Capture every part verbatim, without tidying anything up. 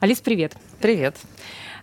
Алис, привет. Привет.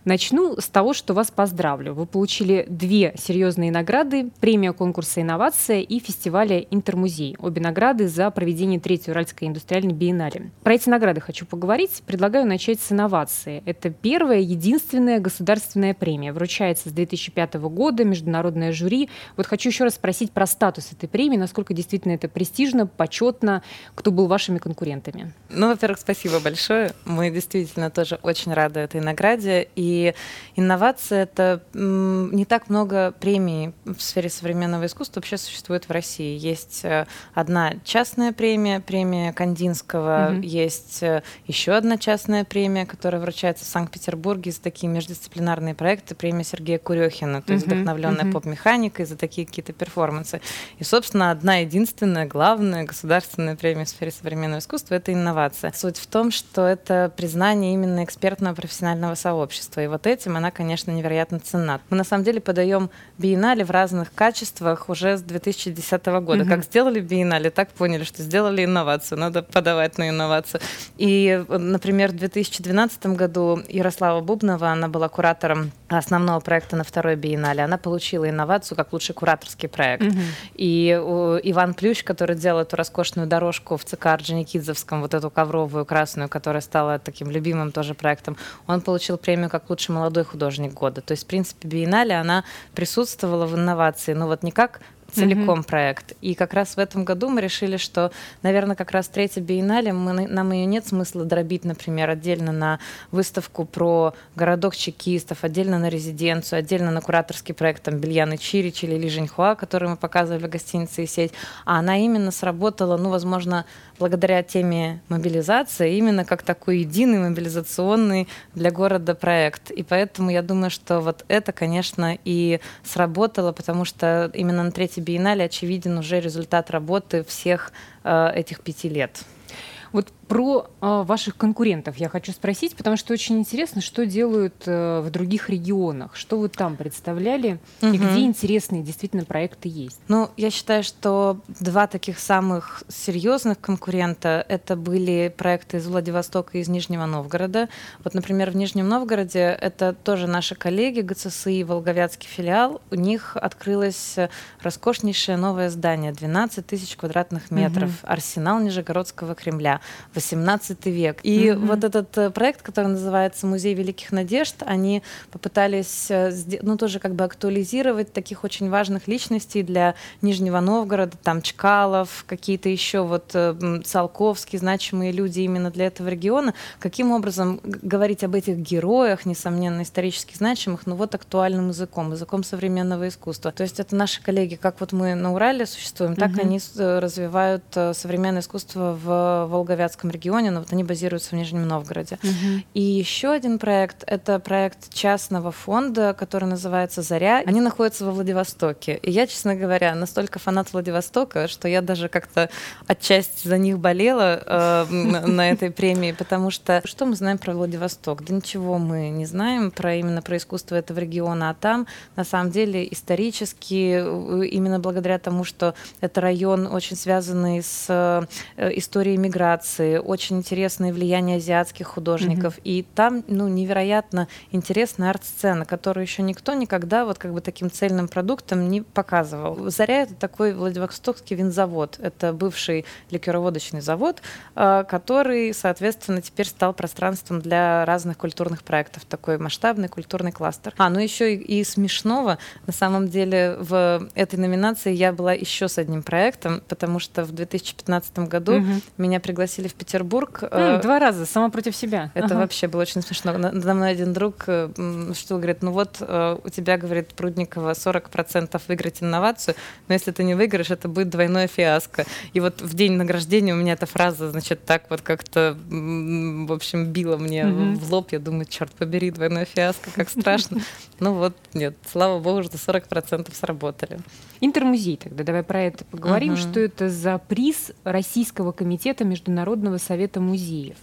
Начну с того, что вас поздравлю. Вы получили две серьезные награды: премию конкурса «Инновация» и фестиваля «Интермузей». Обе награды за проведение Третьей Уральской индустриальной биеннале. Про эти награды хочу поговорить. Предлагаю начать с «Инновации». Это первая, единственная государственная премия. Вручается с две тысячи пятого года, международное жюри. Вот хочу еще раз спросить про статус этой премии, насколько действительно это престижно, почетно, кто был вашими конкурентами. Ну, во-первых, спасибо большое. Мы действительно тоже очень рады этой награде. И И инновация — это не так много премий в сфере современного искусства вообще существует в России. Есть одна частная премия, премия Кандинского, mm-hmm. есть еще одна частная премия, которая вручается в Санкт-Петербурге за такие междисциплинарные проекты, премия Сергея Курехина, то есть mm-hmm. вдохновленная mm-hmm. поп-механикой за такие какие-то перформансы. И, собственно, одна единственная, главная государственная премия в сфере современного искусства — это инновация. Суть в том, что это признание именно экспертного профессионального сообщества. И вот этим она, конечно, невероятно ценна. Мы, на самом деле, подаем биеннале в разных качествах уже с две тысячи десятого года. Mm-hmm. Как сделали биеннале, так поняли, что сделали инновацию. Надо подавать на инновацию. И, например, в две тысячи двенадцатом году Ярослава Бубнова, она была куратором основного проекта на второй биеннале, она получила инновацию как лучший кураторский проект. Mm-hmm. И Иван Плющ, который делал эту роскошную дорожку в ЦК Орджоникидзевском, вот эту ковровую красную, которая стала таким любимым тоже проектом, он получил премию как лучший лучший молодой художник года. То есть, в принципе, биеннале, она присутствовала в инновации, но вот не как целиком mm-hmm. проект. И как раз в этом году мы решили, что, наверное, как раз третья биеннале, мы, нам ее нет смысла дробить, например, отдельно на выставку про городок чекистов, отдельно на резиденцию, отдельно на кураторский проект там, Бильяны Чирич или Ли Женьхуа, который мы показывали в гостинице «Исеть». А она именно сработала, ну, возможно, благодаря теме мобилизации, именно как такой единый мобилизационный для города проект. И поэтому я думаю, что вот это, конечно, и сработало, потому что именно на третьей биеннале очевиден уже результат работы всех э, этих пяти лет. Вот про э, ваших конкурентов я хочу спросить, потому что очень интересно, что делают э, в других регионах, что вы там представляли угу. и где интересные действительно проекты есть. Ну, я считаю, что два таких самых серьезных конкурента — это были проекты из Владивостока и из Нижнего Новгорода. Вот, например, в Нижнем Новгороде это тоже наши коллеги ГЦСИ и Волговятский филиал. У них открылось роскошнейшее новое здание — двенадцать тысяч квадратных метров, угу. арсенал Нижегородского Кремля. восемнадцатый век. И mm-hmm. вот этот проект, который называется «Музей Великих Надежд», они попытались, ну, тоже как бы актуализировать таких очень важных личностей для Нижнего Новгорода, там Чкалов, какие-то еще вот Солковский, значимые люди именно для этого региона. Каким образом говорить об этих героях, несомненно, исторически значимых, но вот актуальным языком, языком современного искусства. То есть это наши коллеги, как вот мы на Урале существуем, так mm-hmm. они развивают современное искусство в Волговятском регионе, но вот они базируются в Нижнем Новгороде. Uh-huh. И еще один проект — это проект частного фонда, который называется «Заря». Они находятся во Владивостоке. И я, честно говоря, настолько фанат Владивостока, что я даже как-то отчасти за них болела э, на этой премии, потому что что мы знаем про Владивосток? Да ничего мы не знаем про именно про искусство этого региона, а там, на самом деле, исторически, именно благодаря тому, что это район очень связанный с историей миграции, очень интересное влияние азиатских художников. Mm-hmm. И там, ну, невероятно интересная арт-сцена, которую еще никто никогда вот как бы таким цельным продуктом не показывал. «Заря» — это такой владивостокский винзавод. Это бывший ликероводочный завод, который, соответственно, теперь стал пространством для разных культурных проектов. Такой масштабный культурный кластер. А, ну еще и, и смешного. На самом деле в этой номинации я была еще с одним проектом, потому что в две тысячи пятнадцатом году mm-hmm. меня пригласили в Петербург. Петербург. Mm, э- два раза, сама против себя. Это ага. вообще было очень смешно. Надо мной один друг э- шутил, говорит, ну вот э- у тебя, говорит, Прудникова сорок процентов выиграть инновацию, но если ты не выиграешь, это будет двойное фиаско. И вот в день награждения у меня эта фраза, значит, так вот как-то, в общем, била мне mm-hmm. в лоб. Я думаю, черт побери, двойное фиаско, как страшно. Ну вот, нет, слава богу, что сорок процентов сработали. Интермузей тогда, давай про это поговорим. Uh-huh. Что это за приз Российского комитета Международного совета музеев?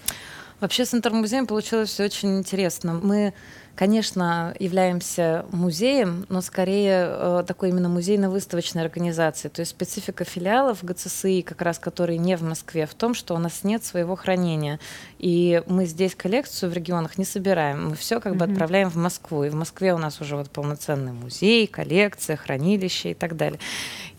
Вообще с Интермузеем получилось все очень интересно. Мы конечно, являемся музеем, но скорее такой именно музейно-выставочной организацией. То есть специфика филиалов ГЦСИ, как раз которые не в Москве, в том, что у нас нет своего хранения. И мы здесь коллекцию в регионах не собираем. Мы все как бы [S2] Mm-hmm. [S1] Отправляем в Москву. И в Москве у нас уже вот полноценный музей, коллекция, хранилище и так далее.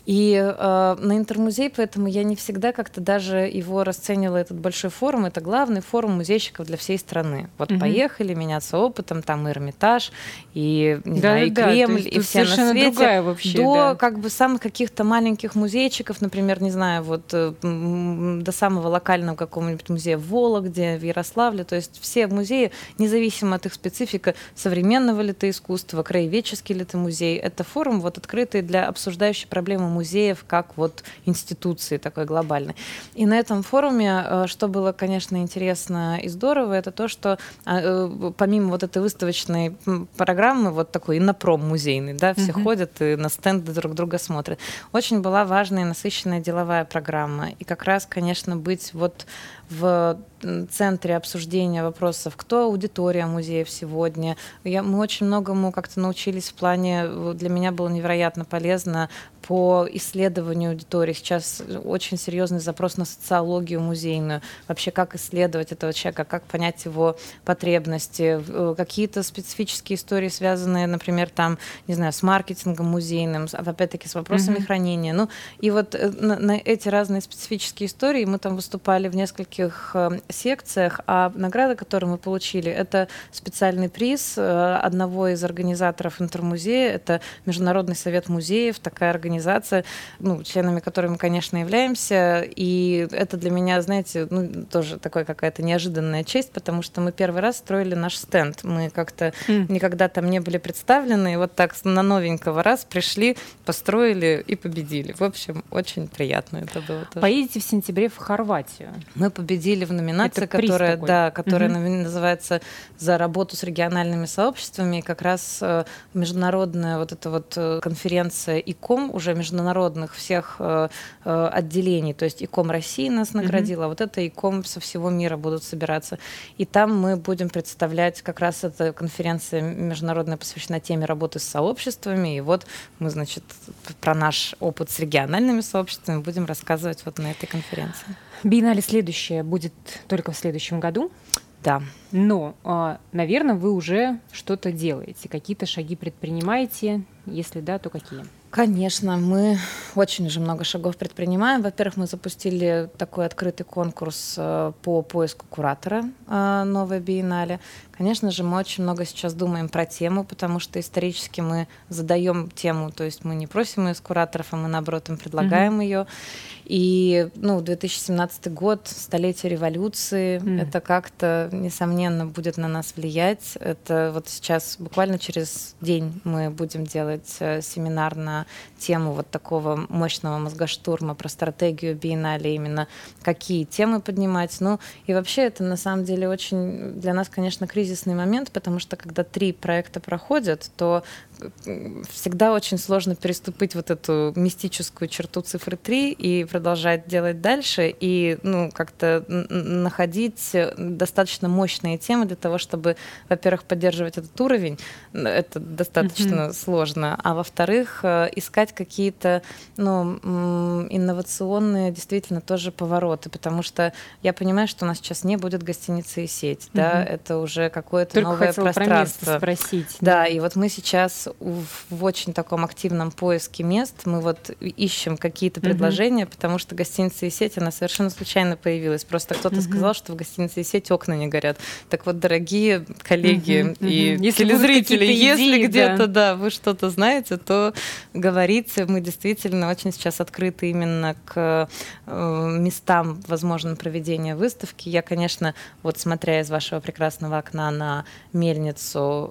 И э, на Интермузей, поэтому я не всегда как-то даже его расценила, этот большой форум, это главный форум музейщиков для всей страны. Вот угу. поехали меняться опытом, там и Эрмитаж, и, не да, знаю, и да, Кремль, есть, и все на свете, вообще, до да. как бы самых каких-то маленьких музейчиков, например, не знаю, вот до самого локального какого-нибудь музея в Вологде, в Ярославле, то есть все музеи, независимо от их специфика, современного ли ты искусства, краеведческий ли ты музей, это форум вот открытый для обсуждающей проблемы музеев как вот институции такой глобальной. И на этом форуме, что было, конечно, интересно и здорово, это то, что помимо вот этой выставочной программы, вот такой иннопром музейный, да, все [S2] Uh-huh. [S1] Ходят и на стенды друг друга смотрят, очень была важная и насыщенная деловая программа. И как раз, конечно, быть вот в центре обсуждения вопросов, кто аудитория музеев сегодня. Я, мы очень многому как-то научились в плане, для меня было невероятно полезно по исследованию аудитории. Сейчас очень серьезный запрос на социологию музейную. Вообще, как исследовать этого человека, как понять его потребности. Какие-то специфические истории, связанные, например, там, не знаю, с маркетингом музейным, опять-таки с вопросами [S2] Mm-hmm. [S1] Хранения. Ну, и вот на, на эти разные специфические истории мы там выступали в нескольких секциях, а награда, которую мы получили, это специальный приз одного из организаторов Интермузея, это Международный совет музеев, такая организация, Организация, ну, членами которой мы, конечно, являемся. И это для меня, знаете, ну, тоже такая какая-то неожиданная честь, потому что мы первый раз строили наш стенд. Мы как-то mm. никогда там не были представлены. И вот так на новенького раз пришли, построили и победили. В общем, очень приятно это было тоже. Поедете в сентябре в Хорватию. Мы победили в номинации, которая, да, которая mm-hmm. называется «За работу с региональными сообществами». И как раз международная вот эта вот конференция ИКОМ уже международных всех э, отделений, то есть ИКОМ России нас наградила, mm-hmm. а вот это ИКОМ со всего мира будут собираться. И там мы будем представлять, как раз эта конференция международная посвящена теме работы с сообществами, и вот мы, значит, про наш опыт с региональными сообществами будем рассказывать вот на этой конференции. Биеннале следующая будет только в следующем году. Да. Но, наверное, вы уже что-то делаете, какие-то шаги предпринимаете, если да, то какие? Конечно, мы очень же много шагов предпринимаем. Во-первых, мы запустили такой открытый конкурс по поиску куратора новой биеннале. Конечно же, мы очень много сейчас думаем про тему, потому что исторически мы задаем тему, то есть мы не просим ее из кураторов, а мы, наоборот, им предлагаем mm-hmm. ее. И, ну, две тысячи семнадцатый год, столетие революции, mm-hmm. это как-то, несомненно, будет на нас влиять. Это вот сейчас, буквально через день, мы будем делать семинар на тему вот такого мощного мозгоштурма, про стратегию биеннале, именно какие темы поднимать. Ну, и вообще это, на самом деле, очень для нас, конечно, кризис. Кризисный момент, потому что когда три проекта проходят, то всегда очень сложно переступить вот эту мистическую черту цифры три и продолжать делать дальше и, ну, как-то находить достаточно мощные темы для того, чтобы, во-первых, поддерживать этот уровень, это достаточно [S2] Mm-hmm. [S1] Сложно, а во-вторых, искать какие-то, ну, инновационные действительно тоже повороты, потому что я понимаю, что у нас сейчас не будет гостиницы «Исеть», [S2] Mm-hmm. [S1] Да, это уже какое-то Только новое пространство. Про спросить. Да, да, и вот мы сейчас в очень таком активном поиске мест, мы вот ищем какие-то предложения, uh-huh. потому что гостиница «Исеть», она совершенно случайно появилась. Просто кто-то uh-huh. сказал, что в гостинице «Исеть» окна не горят. Так вот, дорогие коллеги uh-huh. и uh-huh. телезрители, если, если где-то, да, вы что-то знаете, то говорите. Мы действительно очень сейчас открыты именно к местам возможного проведения выставки. Я, конечно, вот смотря из вашего прекрасного окна на мельницу,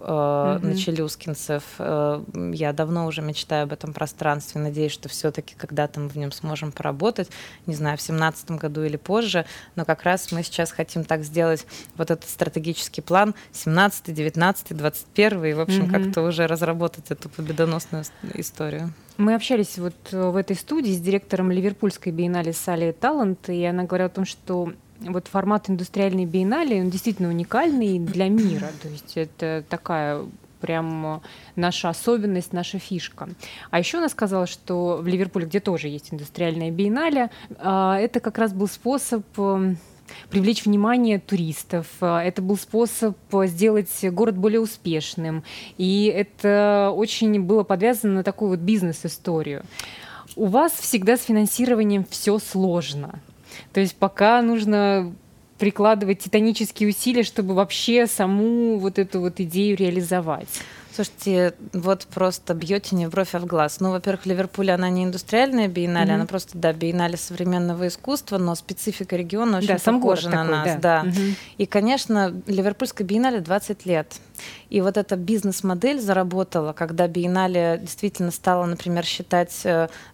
э, mm-hmm. на Челюскинцев. Э, я давно уже мечтаю об этом пространстве, надеюсь, что все-таки когда-то мы в нем сможем поработать, не знаю, в семнадцатом году или позже, но как раз мы сейчас хотим так сделать вот этот стратегический план семнадцатый, девятнадцатый, двадцать первый, и, в общем, mm-hmm. как-то уже разработать эту победоносную историю. Мы общались вот в этой студии с директором Ливерпульской биеннале Sally Talent, и она говорила о том, что вот формат индустриальной биеннале, он действительно уникальный для мира. То есть это такая прям наша особенность, наша фишка. А еще она сказала, что в Ливерпуле, где тоже есть индустриальная биеннале, это как раз был способ привлечь внимание туристов. Это был способ сделать город более успешным. И это очень было подвязано на такую вот бизнес-историю. У вас всегда с финансированием все сложно. То есть пока нужно прикладывать титанические усилия, чтобы вообще саму вот эту вот идею реализовать. Слушайте, вот просто бьете не в бровь, а в глаз. Ну, во-первых, в Ливерпуле она не индустриальная биеннале, mm-hmm. она просто, да, биеннале современного искусства, но специфика региона очень да, похожа на такой, нас. Да. Да. Mm-hmm. И, конечно, Ливерпульская биеннале двадцать лет. И вот эта бизнес-модель заработала, когда биеннале действительно стала, например, считать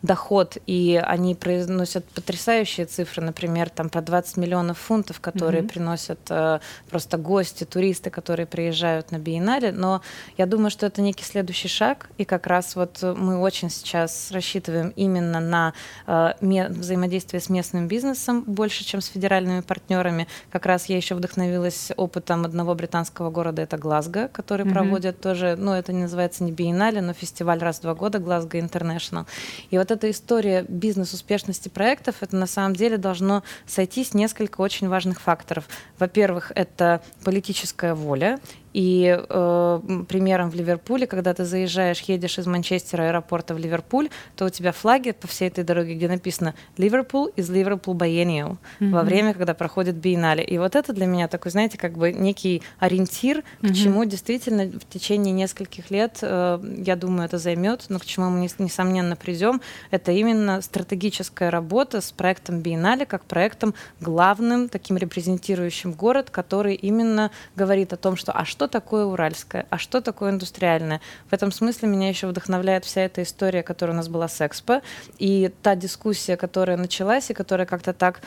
доход, и они произносят потрясающие цифры, например, там по двадцать миллионов фунтов, которые mm-hmm. приносят э, просто гости, туристы, которые приезжают на биеннале. Но я думаю, что это некий следующий шаг, и как раз вот мы очень сейчас рассчитываем именно на э, ме- взаимодействие с местным бизнесом больше, чем с федеральными партнерами. Как раз я еще вдохновилась опытом одного британского города, это Глазго, который mm-hmm. проводят тоже, ну это не называется не биеннале, но фестиваль раз в два года Глазго Интернешнл. И вот эта история бизнес-успешности проектов, это на самом деле должно сойтись несколько очень важных факторов. Во-первых, это политическая воля. И э, примером в Ливерпуле, когда ты заезжаешь, едешь из Манчестера аэропорта в Ливерпуль, то у тебя флаги по всей этой дороге, где написано «Liverpool is Liverpool Biennial» mm-hmm. во время, когда проходит биеннале. И вот это для меня такой, знаете, как бы некий ориентир, к mm-hmm. чему действительно в течение нескольких лет, э, я думаю, это займет, но к чему мы, несомненно, придем. Это именно стратегическая работа с проектом биеннале, как проектом главным, таким репрезентирующим город, который именно говорит о том, что «а что Что такое уральское, а что такое индустриальное. В этом смысле меня еще вдохновляет вся эта история, которая у нас была с Экспо, и та дискуссия, которая началась и которая как-то так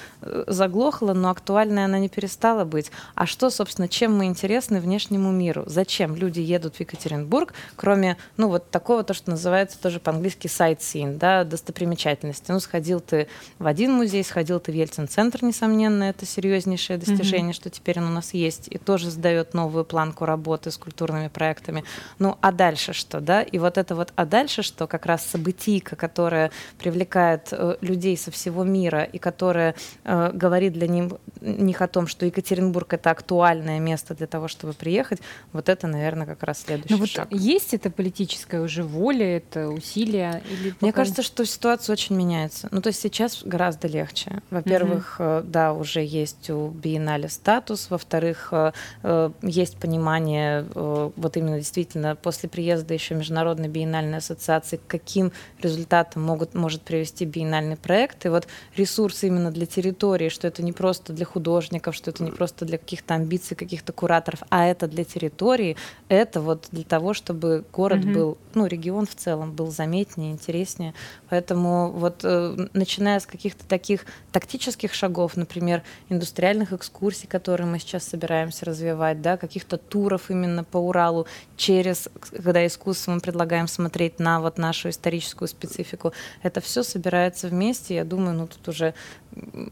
заглохла, но актуальная она не перестала быть. А что, собственно, чем мы интересны внешнему миру? Зачем люди едут в Екатеринбург, кроме, ну, вот такого, то, что называется тоже по-английски sightseeing, да, достопримечательности. Ну, сходил ты в один музей, сходил ты в Ельцин-центр, несомненно, это серьезнейшее достижение, mm-hmm. что теперь он у нас есть, и тоже задает новую планку работы с культурными проектами. Ну, а дальше что, да? И вот это вот «а дальше что» как раз событийка, которая привлекает э, людей со всего мира и которая э, говорит для них, них о том, что Екатеринбург — это актуальное место для того, чтобы приехать. Вот это, наверное, как раз следующий вот шаг. Есть это политическая уже воля, это усилия? Или пока... Мне кажется, что ситуация очень меняется. Ну, то есть сейчас гораздо легче. Во-первых, uh-huh. э, да, уже есть у биеннале статус. Во-вторых, э, э, есть понимание вот именно действительно после приезда еще Международной биеннальной ассоциации, к каким результатам могут, может привести биеннальный проект. И вот ресурсы именно для территории, что это не просто для художников, что это не просто для каких-то амбиций, каких-то кураторов, а это для территории, это вот для того, чтобы город mm-hmm. был, ну, регион в целом был заметнее, интереснее. Поэтому вот э, начиная с каких-то таких тактических шагов, например, индустриальных экскурсий, которые мы сейчас собираемся развивать, да, каких-то туров, именно по Уралу, через, когда искусство мы предлагаем смотреть на вот нашу историческую специфику. Это все собирается вместе. Я думаю, ну тут уже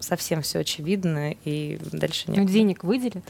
совсем все очевидно и дальше нет. Ну, денег выделят?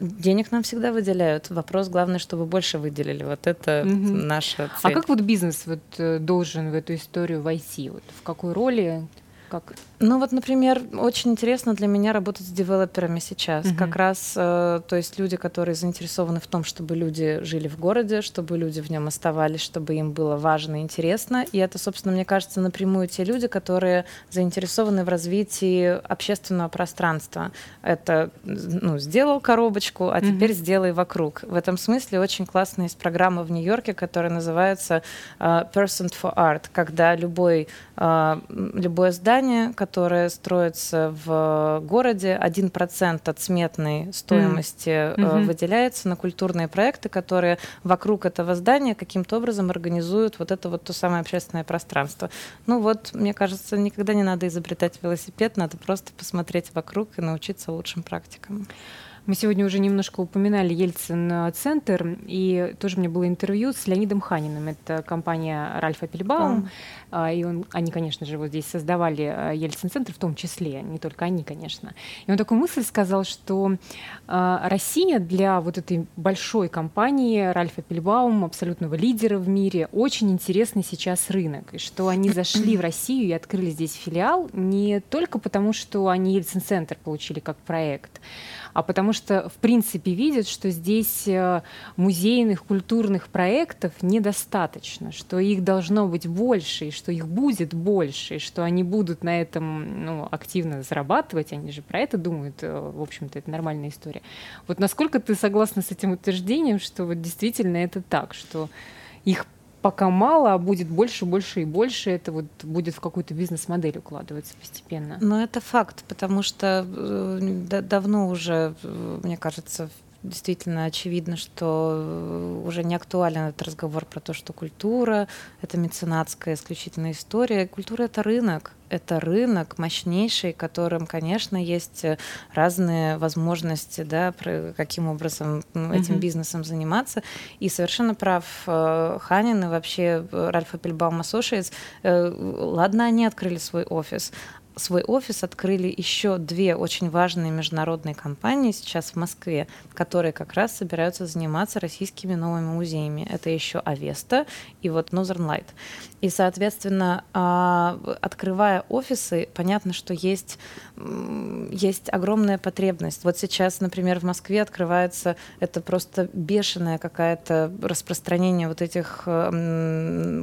Денег нам всегда выделяют. Вопрос, главное, чтобы больше выделили. Вот это угу. наша цель. А как вот бизнес вот должен в эту историю войти? Вот в какой роли? Как? Ну вот, например, очень интересно для меня работать с девелоперами сейчас. Uh-huh. Как раз, э, то есть люди, которые заинтересованы в том, чтобы люди жили в городе, чтобы люди в нем оставались, чтобы им было важно и интересно. И это, собственно, мне кажется, напрямую те люди, которые заинтересованы в развитии общественного пространства. Это, ну, сделал коробочку, а uh-huh. теперь сделай вокруг. В этом смысле очень классная есть программа в Нью-Йорке, которая называется э, Person for Art, когда любой, э, любое здание, которое строится в городе, один процент от сметной стоимости mm-hmm. выделяется на культурные проекты, которые вокруг этого здания каким-то образом организуют вот это вот то самое общественное пространство. Ну вот, мне кажется, никогда не надо изобретать велосипед, надо просто посмотреть вокруг и научиться лучшим практикам. Мы сегодня уже немножко упоминали Ельцин-центр, и тоже у меня было интервью с Леонидом Ханиным. Это компания Ralph Appelbaum, да. И он, они, конечно же, вот здесь создавали Ельцин-центр, в том числе, не только они, конечно. И он такую мысль сказал, что Россия для вот этой большой компании Ralph Appelbaum, абсолютного лидера в мире, очень интересный сейчас рынок, и что они зашли в Россию и открыли здесь филиал не только потому, что они Ельцин-центр получили как проект, а потому что, в принципе, видят, что здесь музейных, культурных проектов недостаточно, что их должно быть больше, и что их будет больше, и что они будут на этом, ну, активно зарабатывать, они же про это думают, в общем-то, это нормальная история. Вот насколько ты согласна с этим утверждением, что вот действительно это так, что их пока мало, а будет больше, больше и больше, это вот будет в какую-то бизнес-модель укладываться постепенно. Но это факт, потому что д- давно уже, мне кажется, действительно очевидно, что уже не актуален этот разговор про то, что культура — это меценатская исключительная история. Культура — это рынок. Это рынок мощнейший, которым, конечно, есть разные возможности, да, каким образом этим mm-hmm. бизнесом заниматься. И совершенно прав Ханин и вообще Ralph Appelbaum Associates. Ладно, они открыли свой офис. Свой офис открыли еще две очень важные международные компании сейчас в Москве, которые как раз собираются заниматься российскими новыми музеями. Это еще Авеста и вот Нозернлайт. И, соответственно, открывая офисы, понятно, что есть, есть огромная потребность. Вот сейчас, например, в Москве открывается, это просто бешеное какое-то распространение вот этих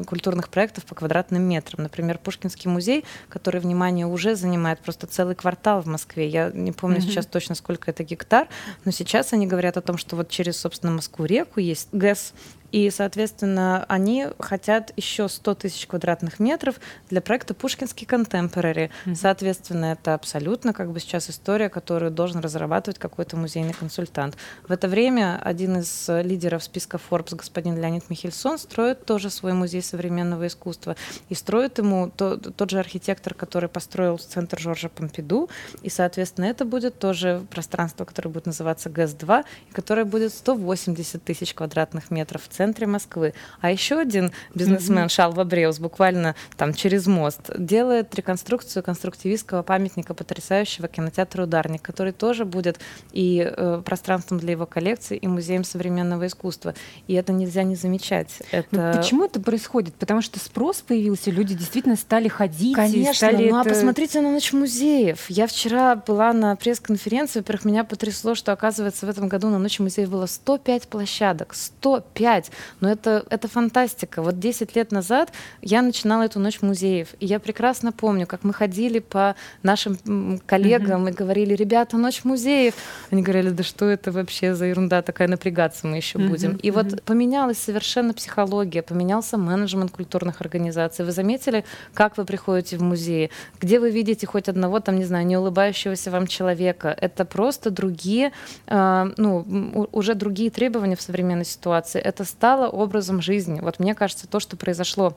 культурных проектов по квадратным метрам. Например, Пушкинский музей, который, внимание, уже занимает просто целый квартал в Москве. Я не помню mm-hmm. сейчас точно, сколько это гектар, но сейчас они говорят о том, что вот через, собственно, Москву-реку есть ГЭС, и, соответственно, они хотят еще сто тысяч квадратных метров для проекта «Пушкинский Contemporary». Mm-hmm. Соответственно, это абсолютно как бы сейчас история, которую должен разрабатывать какой-то музейный консультант. В это время один из лидеров списка Forbes, господин Леонид Михельсон, строит тоже свой музей современного искусства. И строит ему то, тот же архитектор, который построил центр Жоржа Помпиду. И, соответственно, это будет тоже пространство, которое будет называться ГЭС-два, и которое будет сто восемьдесят тысяч квадратных метров в центре Москвы. А еще один бизнесмен, mm-hmm. Шалва Бреус, буквально там через мост, делает реконструкцию конструктивистского памятника потрясающего кинотеатра «Ударник», который тоже будет и э, пространством для его коллекции, и музеем современного искусства. И это нельзя не замечать. Это... Почему это происходит? Потому что спрос появился, люди действительно стали ходить. Конечно, стали ну это... а посмотрите на Ночь музеев. Я вчера была на пресс-конференции, во-первых, меня потрясло, что, оказывается, в этом году на Ночь музеев было сто пять площадок. сто пять! Но это, это фантастика. Вот десять лет назад я начинала эту Ночь музеев. И я прекрасно помню, как мы ходили по нашим коллегам mm-hmm. и говорили: ребята, Ночь музеев. Они говорили: да что это вообще за ерунда такая, напрягаться мы еще mm-hmm. будем. И mm-hmm. вот поменялась совершенно психология, поменялся менеджмент культурных организаций. Вы заметили, как вы приходите в музеи? Где вы видите хоть одного, там, не знаю, не улыбающегося вам человека? Это просто другие, э, ну, уже другие требования в современной ситуации. Это стало образом жизни. Вот мне кажется, то, что произошло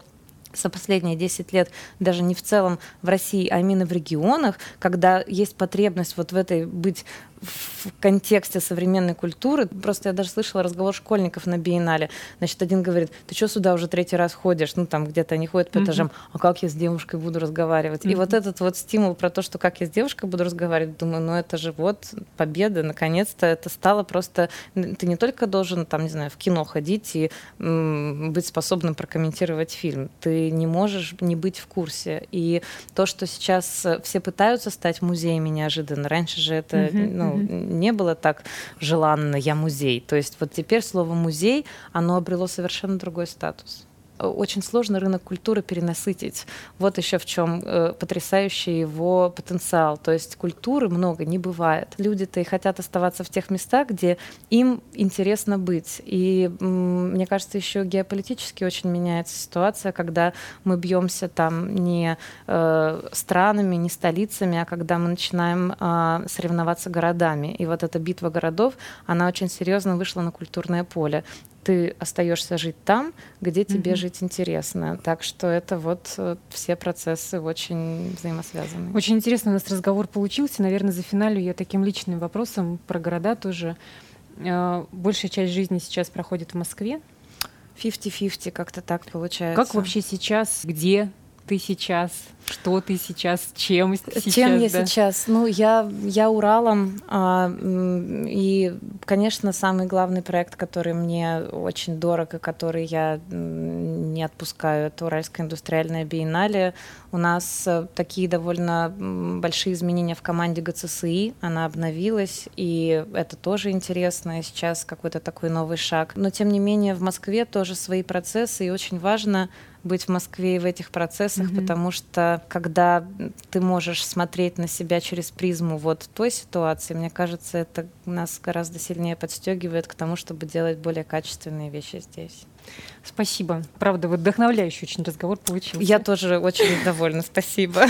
за последние десять лет, даже не в целом в России, а именно в регионах, когда есть потребность вот в этой быть в контексте современной культуры. Просто я даже слышала разговор школьников на биеннале. Значит, один говорит: ты что сюда уже третий раз ходишь? Ну, там где-то они ходят по этажам. Mm-hmm. А как я с девушкой буду разговаривать? Mm-hmm. И вот этот вот стимул про то, что как я с девушкой буду разговаривать, думаю, ну это же вот победа, наконец-то это стало просто... Ты не только должен, там, не знаю, в кино ходить и м- быть способным прокомментировать фильм. Ты не можешь не быть в курсе. И то, что сейчас все пытаются стать музеями неожиданно. Раньше же это... Mm-hmm. Ну, Mm-hmm. не было так желанно «я музей». То есть вот теперь слово «музей», оно обрело совершенно другой статус. Очень сложно рынок культуры перенасытить. Вот еще в чем э, потрясающий его потенциал. То есть культуры много не бывает. Люди-то и хотят оставаться в тех местах, где им интересно быть. И м- мне кажется, еще геополитически очень меняется ситуация, когда мы бьемся там не э, странами, не столицами, а когда мы начинаем э, соревноваться городами. И вот эта битва городов, она очень серьезно вышла на культурное поле. ты остаешься жить там, где тебе mm-hmm. жить интересно. Так что это вот все процессы очень взаимосвязаны. Очень интересно у нас разговор получился. Наверное, за финалью я таким личным вопросом про города тоже. Большая часть жизни сейчас проходит в Москве. пятьдесят на пятьдесят, как-то так получается. Как вообще сейчас, где ты сейчас, что ты сейчас, чем сейчас? Чем я да? сейчас? Ну, я, я Уралом, а, и, конечно, самый главный проект, который мне очень дорог и который я не отпускаю, это Уральская индустриальная биеннале. У нас такие довольно большие изменения в команде ГЦСИ, она обновилась, и это тоже интересно, и сейчас какой-то такой новый шаг. Но, тем не менее, в Москве тоже свои процессы, и очень важно быть в Москве и в этих процессах, mm-hmm. потому что когда ты можешь смотреть на себя через призму вот той ситуации, мне кажется, это нас гораздо сильнее подстегивает к тому, чтобы делать более качественные вещи здесь. Спасибо. Правда, вдохновляющий очень разговор получился. Я тоже очень довольна. Спасибо.